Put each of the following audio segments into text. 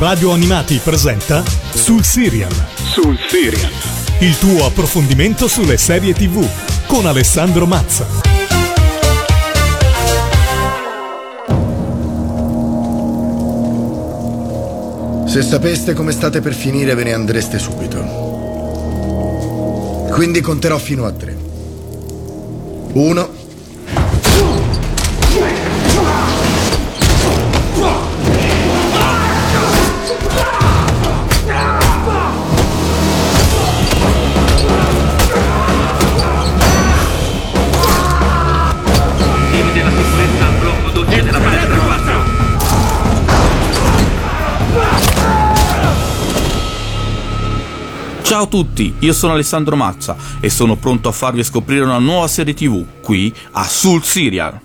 Radio Animati presenta Sul Serial, il tuo approfondimento sulle serie TV con Alessandro Mazza. Se sapeste come state per finire ve ne andreste subito. Quindi conterò fino a 3. 1. Ciao a tutti, io sono Alessandro Mazza e sono pronto a farvi scoprire una nuova serie TV qui a Sul Serial.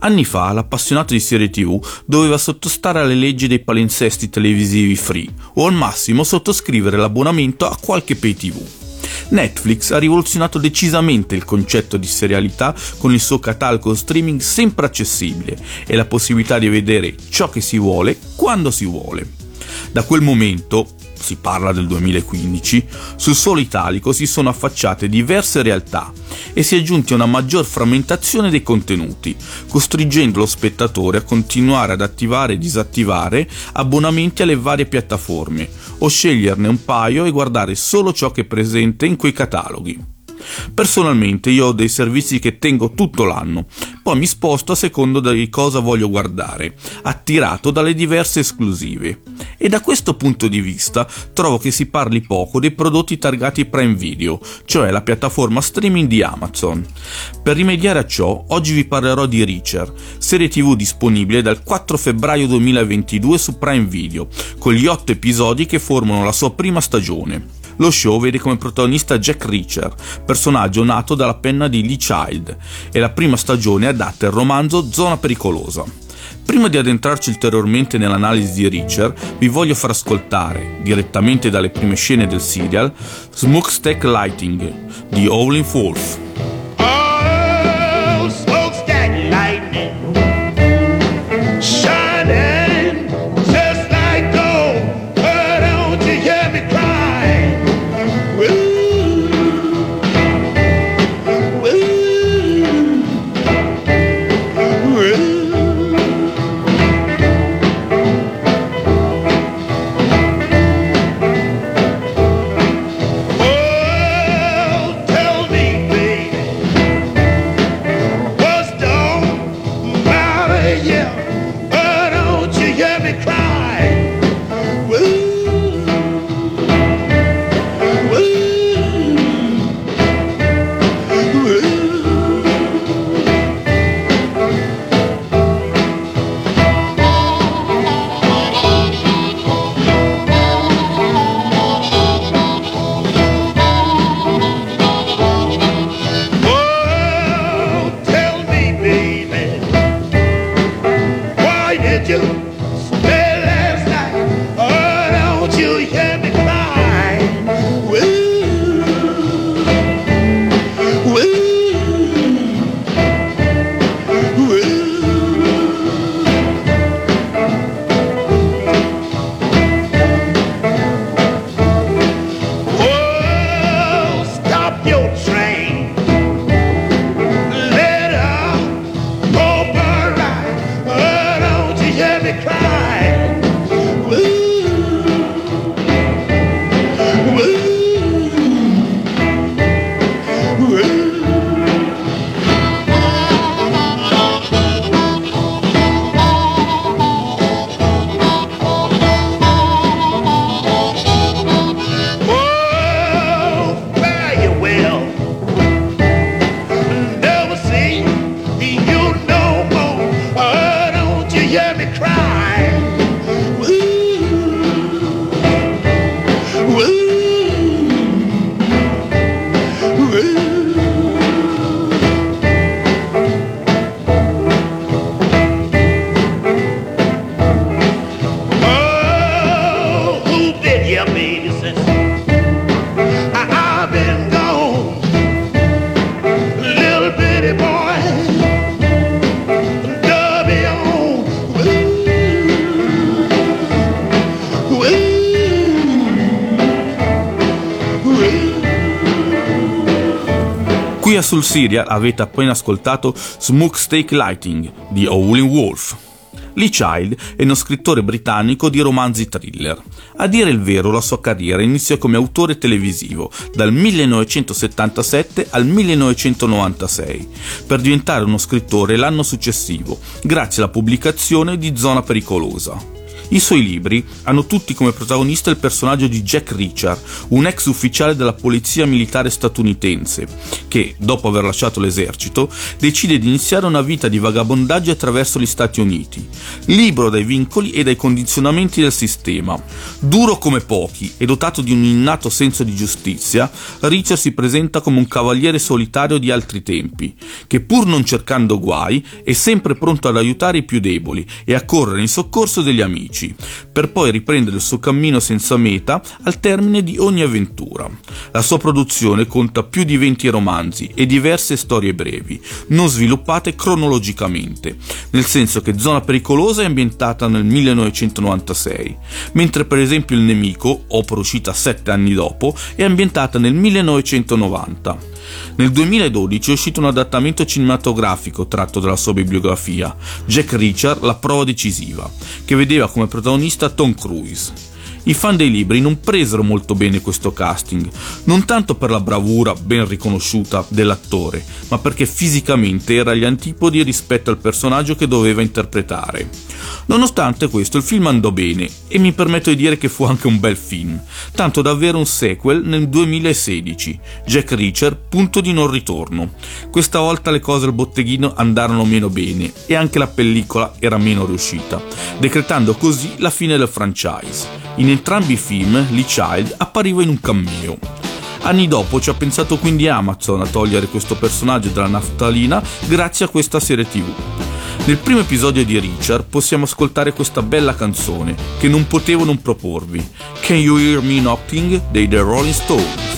Anni fa l'appassionato di serie TV doveva sottostare alle leggi dei palinsesti televisivi free o al massimo sottoscrivere l'abbonamento a qualche pay TV. Netflix ha rivoluzionato decisamente il concetto di serialità con il suo catalogo streaming sempre accessibile e la possibilità di vedere ciò che si vuole quando si vuole. Da quel momento, si parla del 2015, sul suolo italico si sono affacciate diverse realtà e si è giunti a una maggior frammentazione dei contenuti, costringendo lo spettatore a continuare ad attivare e disattivare abbonamenti alle varie piattaforme o sceglierne un paio e guardare solo ciò che è presente in quei cataloghi. Personalmente io ho dei servizi che tengo tutto l'anno, poi mi sposto a secondo di cosa voglio guardare, attirato dalle diverse esclusive. E da questo punto di vista trovo che si parli poco dei prodotti targati Prime Video, cioè la piattaforma streaming di Amazon. Per rimediare a ciò, oggi vi parlerò di Reacher, serie TV disponibile dal 4 febbraio 2022 su Prime Video, con gli 8 episodi che formano la sua prima stagione. Lo show vede come protagonista Jack Reacher, personaggio nato dalla penna di Lee Child, e la prima stagione adatta al romanzo Zona Pericolosa. Prima di addentrarci ulteriormente nell'analisi di Reacher, vi voglio far ascoltare, direttamente dalle prime scene del serial, Smokestack Lightning di Howling Wolf. Oh, Smokestack Lightning, shining just like gold, but don't you hear me cry? Boy, W.O. Sia sul Siria avete appena ascoltato Smokestack Lightning di Howling Wolf. Lee Child è uno scrittore britannico di romanzi thriller. A dire il vero, la sua carriera iniziò come autore televisivo dal 1977 al 1996, per diventare uno scrittore l'anno successivo, grazie alla pubblicazione di Zona Pericolosa. I suoi libri hanno tutti come protagonista il personaggio di Jack Reacher, un ex ufficiale della polizia militare statunitense, che, dopo aver lasciato l'esercito, decide di iniziare una vita di vagabondaggio attraverso gli Stati Uniti, libero dai vincoli e dai condizionamenti del sistema. Duro come pochi e dotato di un innato senso di giustizia, Reacher si presenta come un cavaliere solitario di altri tempi, che pur non cercando guai, è sempre pronto ad aiutare i più deboli e a correre in soccorso degli amici, per poi riprendere il suo cammino senza meta al termine di ogni avventura. La sua produzione conta più di 20 romanzi e diverse storie brevi, non sviluppate cronologicamente, nel senso che Zona Pericolosa è ambientata nel 1996, mentre per esempio Il Nemico, opera uscita 7 anni dopo, è ambientata nel 1990. Nel 2012 è uscito un adattamento cinematografico tratto dalla sua bibliografia, Jack Reacher La Prova Decisiva, che vedeva come protagonista Tom Cruise. I fan dei libri non presero molto bene questo casting, non tanto per la bravura ben riconosciuta dell'attore, ma perché fisicamente era agli antipodi rispetto al personaggio che doveva interpretare. Nonostante questo, il film andò bene e mi permetto di dire che fu anche un bel film, tanto da avere un sequel nel 2016, Jack Reacher punto di non ritorno. Questa volta le cose al botteghino andarono meno bene e anche la pellicola era meno riuscita, decretando così la fine del franchise. In entrambi i film Lee Child appariva in un cameo. Anni dopo ci ha pensato quindi Amazon a togliere questo personaggio dalla naftalina grazie a questa serie TV. Nel primo episodio di Reacher possiamo ascoltare questa bella canzone che non potevo non proporvi, Can You Hear Me Knocking dei The Rolling Stones.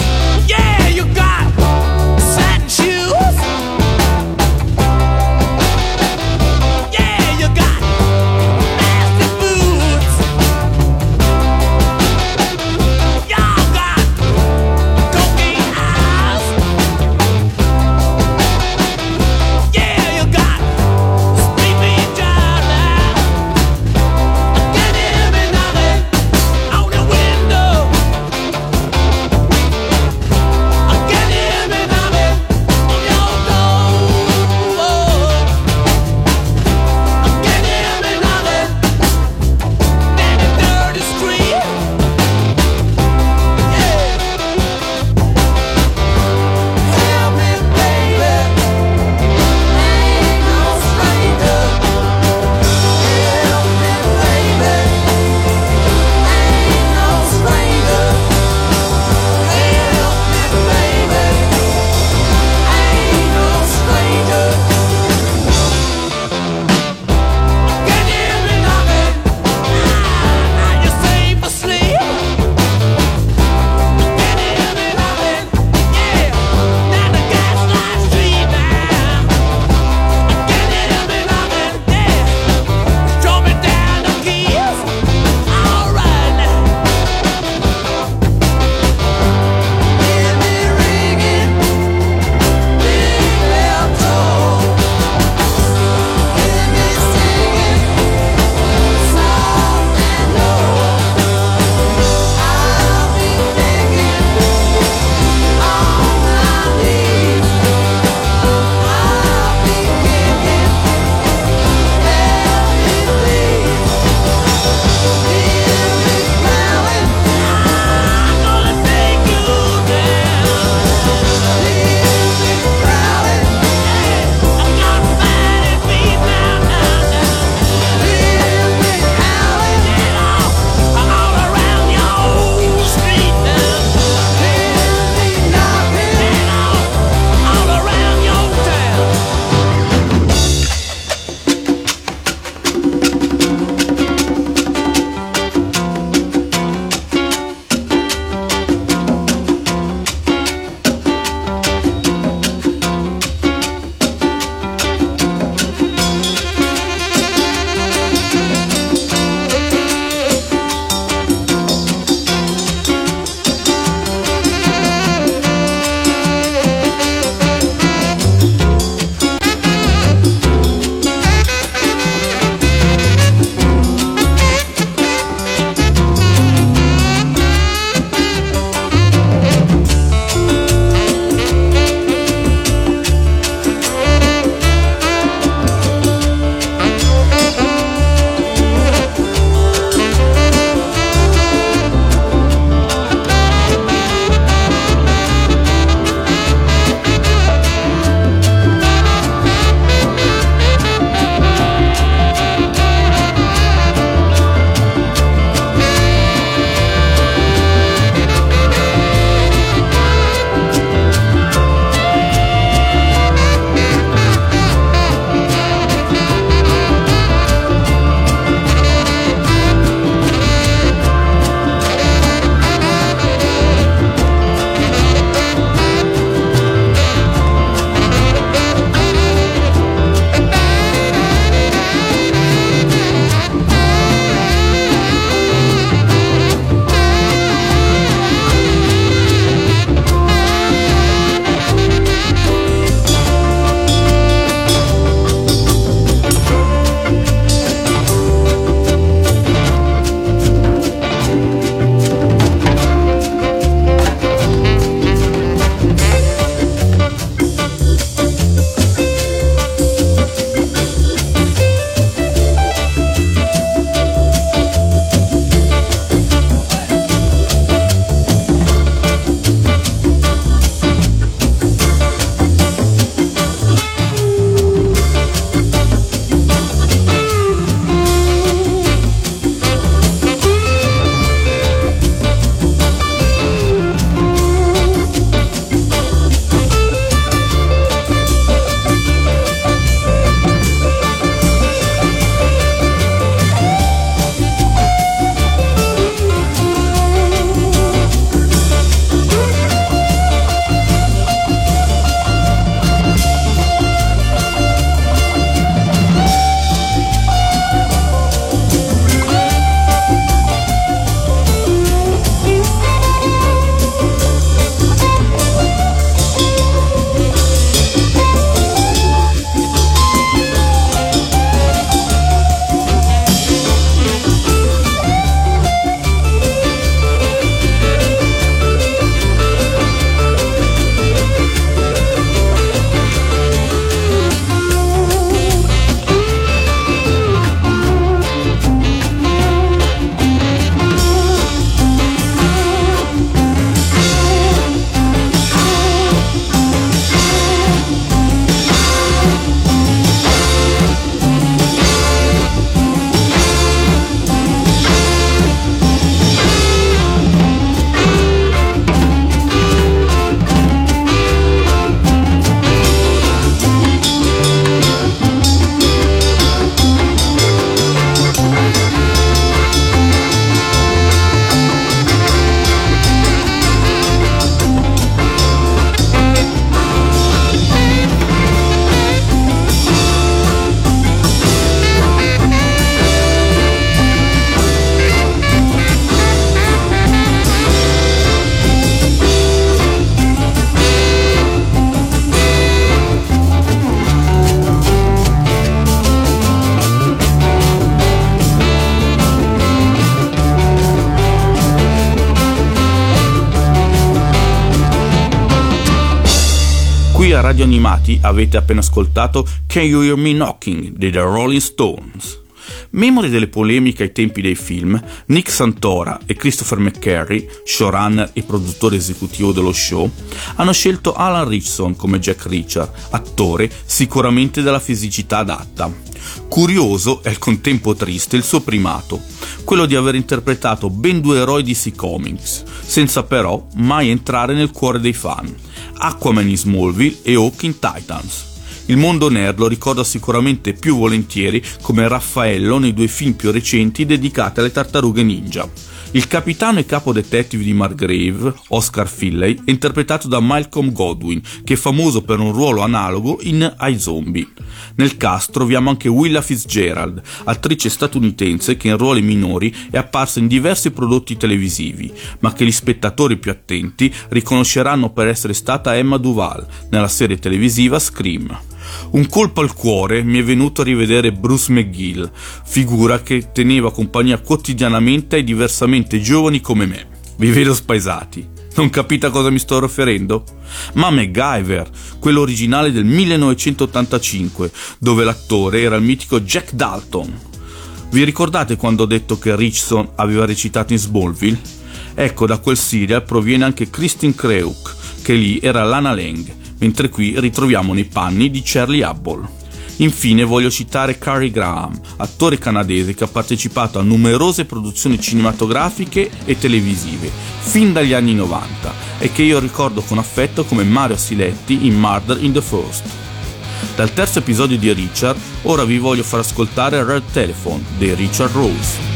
Poi a Radio Animati avete appena ascoltato Can You Hear Me Knocking dei The Rolling Stones. Memori delle polemiche ai tempi dei film, Nick Santora e Christopher McQuarrie, showrunner e produttore esecutivo dello show, hanno scelto Alan Ritchson come Jack Reacher, attore sicuramente della fisicità adatta. Curioso e al contempo triste il suo primato, quello di aver interpretato ben due eroi di DC Comics, senza però mai entrare nel cuore dei fan, Aquaman in Smallville e Hawking Titans. Il mondo nerd lo ricorda sicuramente più volentieri come Raffaello nei due film più recenti dedicati alle tartarughe ninja. Il capitano e capo detective di Margrave, Oscar Finlay, è interpretato da Malcolm Godwin, che è famoso per un ruolo analogo in iZombie. Nel cast troviamo anche Willa Fitzgerald, attrice statunitense che in ruoli minori è apparsa in diversi prodotti televisivi, ma che gli spettatori più attenti riconosceranno per essere stata Emma Duval nella serie televisiva Scream. Un colpo al cuore mi è venuto a rivedere Bruce McGill, figura che teneva compagnia quotidianamente ai diversamente giovani come me. Vi vedo spaesati, non capite a cosa mi sto riferendo? Ma MacGyver, quello originale del 1985, dove l'attore era il mitico Jack Dalton. Vi ricordate quando ho detto che Ritchson aveva recitato in Smallville? Ecco, da quel serial proviene anche Kristin Kreuk, che lì era Lana Lang, mentre qui ritroviamo nei panni di Charlie Hubbell. Infine voglio citare Cary Graham, attore canadese che ha partecipato a numerose produzioni cinematografiche e televisive, fin dagli anni 90, e che io ricordo con affetto come Mario Siletti in Murder in the First. Dal terzo episodio di Richard, ora vi voglio far ascoltare Red Telephone dei Richard Rose.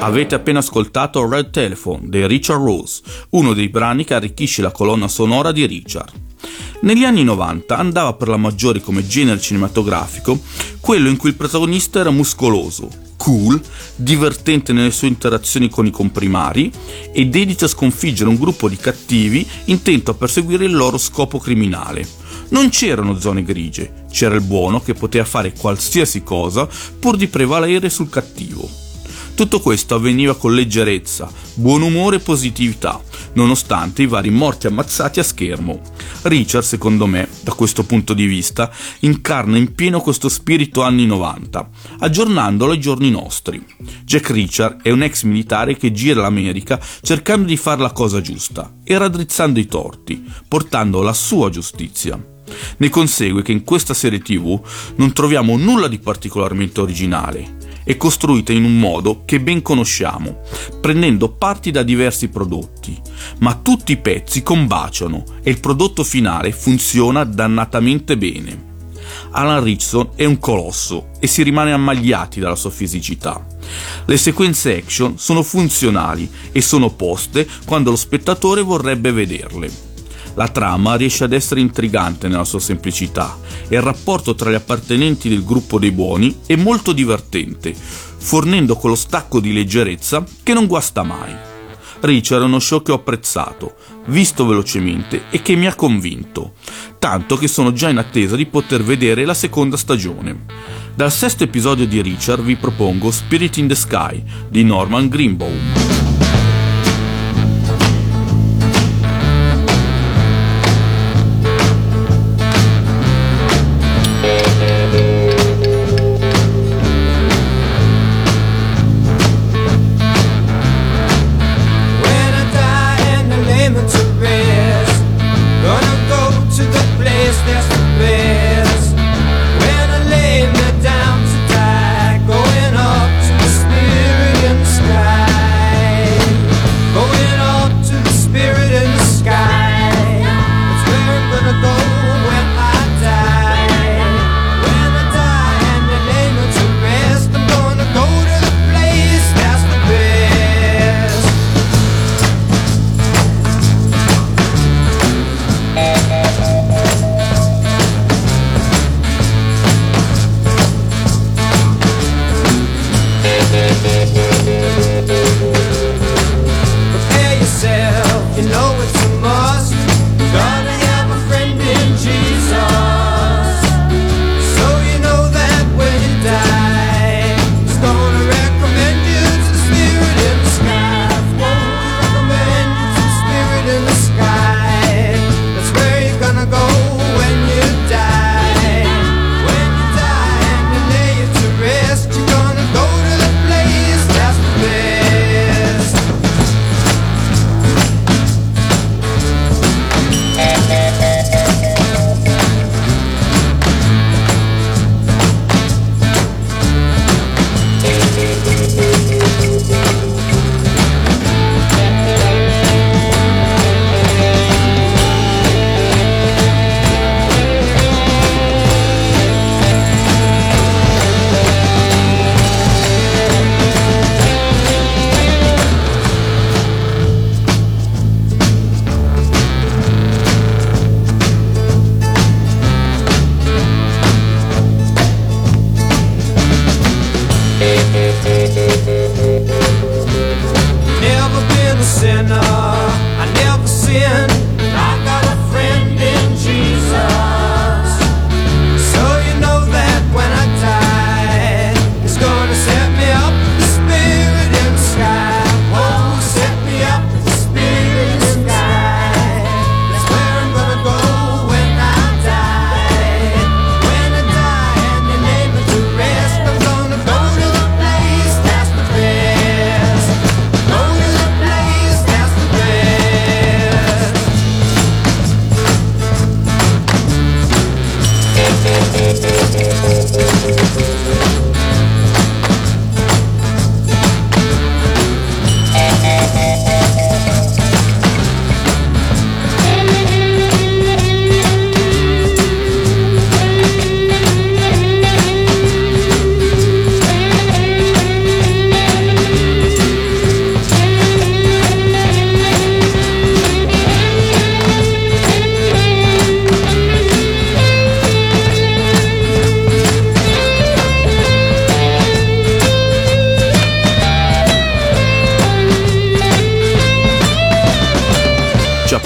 Avete appena ascoltato Red Telephone dei Richard Rose, uno dei brani che arricchisce la colonna sonora di Richard. Negli anni 90 andava per la maggiore come genere cinematografico quello in cui il protagonista era muscoloso, cool, divertente nelle sue interazioni con i comprimari e dedito a sconfiggere un gruppo di cattivi intento a perseguire il loro scopo criminale. Non c'erano zone grigie, c'era il buono che poteva fare qualsiasi cosa pur di prevalere sul cattivo. Tutto questo avveniva con leggerezza, buon umore e positività, nonostante i vari morti ammazzati a schermo. Reacher, secondo me, da questo punto di vista, incarna in pieno questo spirito anni 90, aggiornandolo ai giorni nostri. Jack Reacher è un ex militare che gira l'America cercando di fare la cosa giusta e raddrizzando i torti, portando la sua giustizia. Ne consegue che in questa serie TV non troviamo nulla di particolarmente originale. È costruita in un modo che ben conosciamo, prendendo parti da diversi prodotti, ma tutti i pezzi combaciano e il prodotto finale funziona dannatamente bene. Alan Ritchson è un colosso e si rimane ammagliati dalla sua fisicità. Le sequenze action sono funzionali e sono poste quando lo spettatore vorrebbe vederle. La trama riesce ad essere intrigante nella sua semplicità e il rapporto tra gli appartenenti del gruppo dei buoni è molto divertente, fornendo quello stacco di leggerezza che non guasta mai. Reacher è uno show che ho apprezzato, visto velocemente e che mi ha convinto, tanto che sono già in attesa di poter vedere la seconda stagione. Dal sesto episodio di Reacher vi propongo Spirit in the Sky di Norman Greenbaum.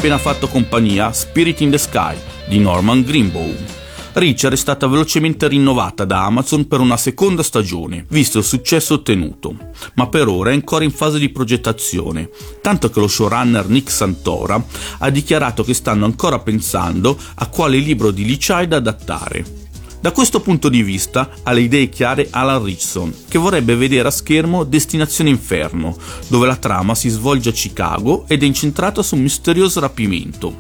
Appena fatto compagnia Spirit in the Sky di Norman Greenbaum. Reacher è stata velocemente rinnovata da Amazon per una seconda stagione, visto il successo ottenuto, ma per ora è ancora in fase di progettazione, tanto che lo showrunner Nick Santora ha dichiarato che stanno ancora pensando a quale libro di Lee Child adattare. Da questo punto di vista ha le idee chiare Alan Ritchson, che vorrebbe vedere a schermo Destinazione Inferno, dove la trama si svolge a Chicago ed è incentrata su un misterioso rapimento.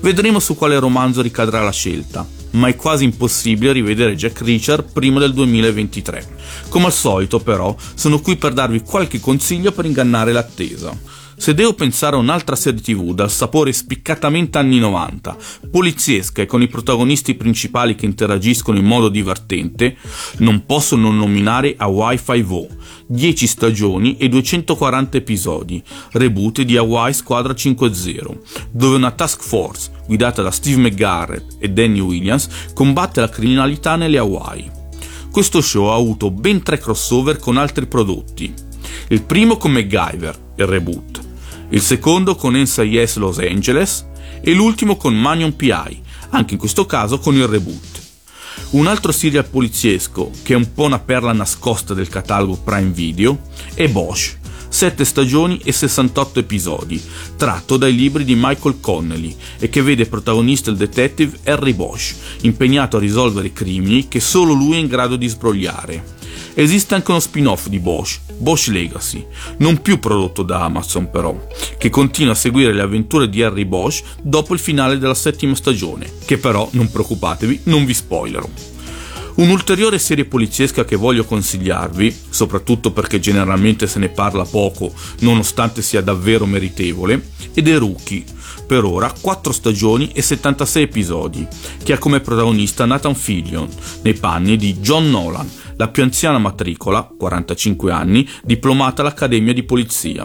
Vedremo su quale romanzo ricadrà la scelta, ma è quasi impossibile rivedere Jack Reacher prima del 2023. Come al solito però, sono qui per darvi qualche consiglio per ingannare l'attesa. Se devo pensare a un'altra serie TV dal sapore spiccatamente anni 90, poliziesca e con i protagonisti principali che interagiscono in modo divertente, non posso non nominare Hawaii Five-O, 10 stagioni e 240 episodi, reboot di Hawaii Squadra 5-0, dove una task force, guidata da Steve McGarrett e Danny Williams, combatte la criminalità nelle Hawaii. Questo show ha avuto ben 3 crossover con altri prodotti. Il primo con MacGyver, il reboot, il secondo con NCIS Los Angeles e l'ultimo con Manion P.I., anche in questo caso con il reboot. Un altro serial poliziesco, che è un po' una perla nascosta del catalogo Prime Video, è Bosch, 7 stagioni e 68 episodi, tratto dai libri di Michael Connelly e che vede protagonista il detective Harry Bosch, impegnato a risolvere crimini che solo lui è in grado di sbrogliare. Esiste anche uno spin-off di Bosch, Bosch Legacy, non più prodotto da Amazon però, che continua a seguire le avventure di Harry Bosch dopo il finale della 7ª stagione, che però, non preoccupatevi, non vi spoilerò. Un'ulteriore serie poliziesca che voglio consigliarvi, soprattutto perché generalmente se ne parla poco, nonostante sia davvero meritevole, è The Rookie, per ora 4 stagioni e 76 episodi, che ha come protagonista Nathan Fillion, nei panni di John Nolan, la più anziana matricola, 45 anni, diplomata all'Accademia di Polizia.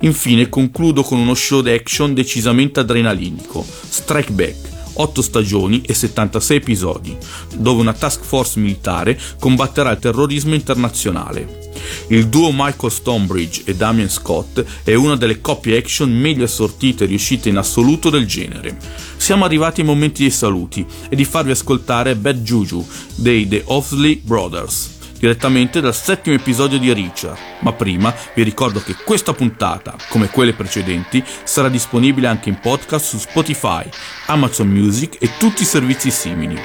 Infine concludo con uno show d'action decisamente adrenalinico, Strike Back, 8 stagioni e 76 episodi, dove una task force militare combatterà il terrorismo internazionale. Il duo Michael Stonebridge e Damian Scott è una delle coppie action meglio assortite e riuscite in assoluto del genere. Siamo arrivati ai momenti dei saluti e di farvi ascoltare Bad Juju dei The Owsley Brothers, direttamente dal 7º episodio di Reacher, ma prima vi ricordo che questa puntata, come quelle precedenti, sarà disponibile anche in podcast su Spotify, Amazon Music e tutti i servizi simili.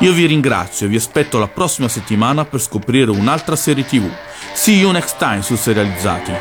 Io vi ringrazio e vi aspetto la prossima settimana per scoprire un'altra serie TV. See you next time su Serializzati.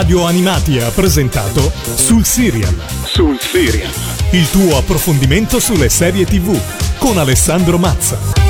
Radio Animati ha presentato Sul Serial. Sul Serial. Il tuo approfondimento sulle serie TV con Alessandro Mazza.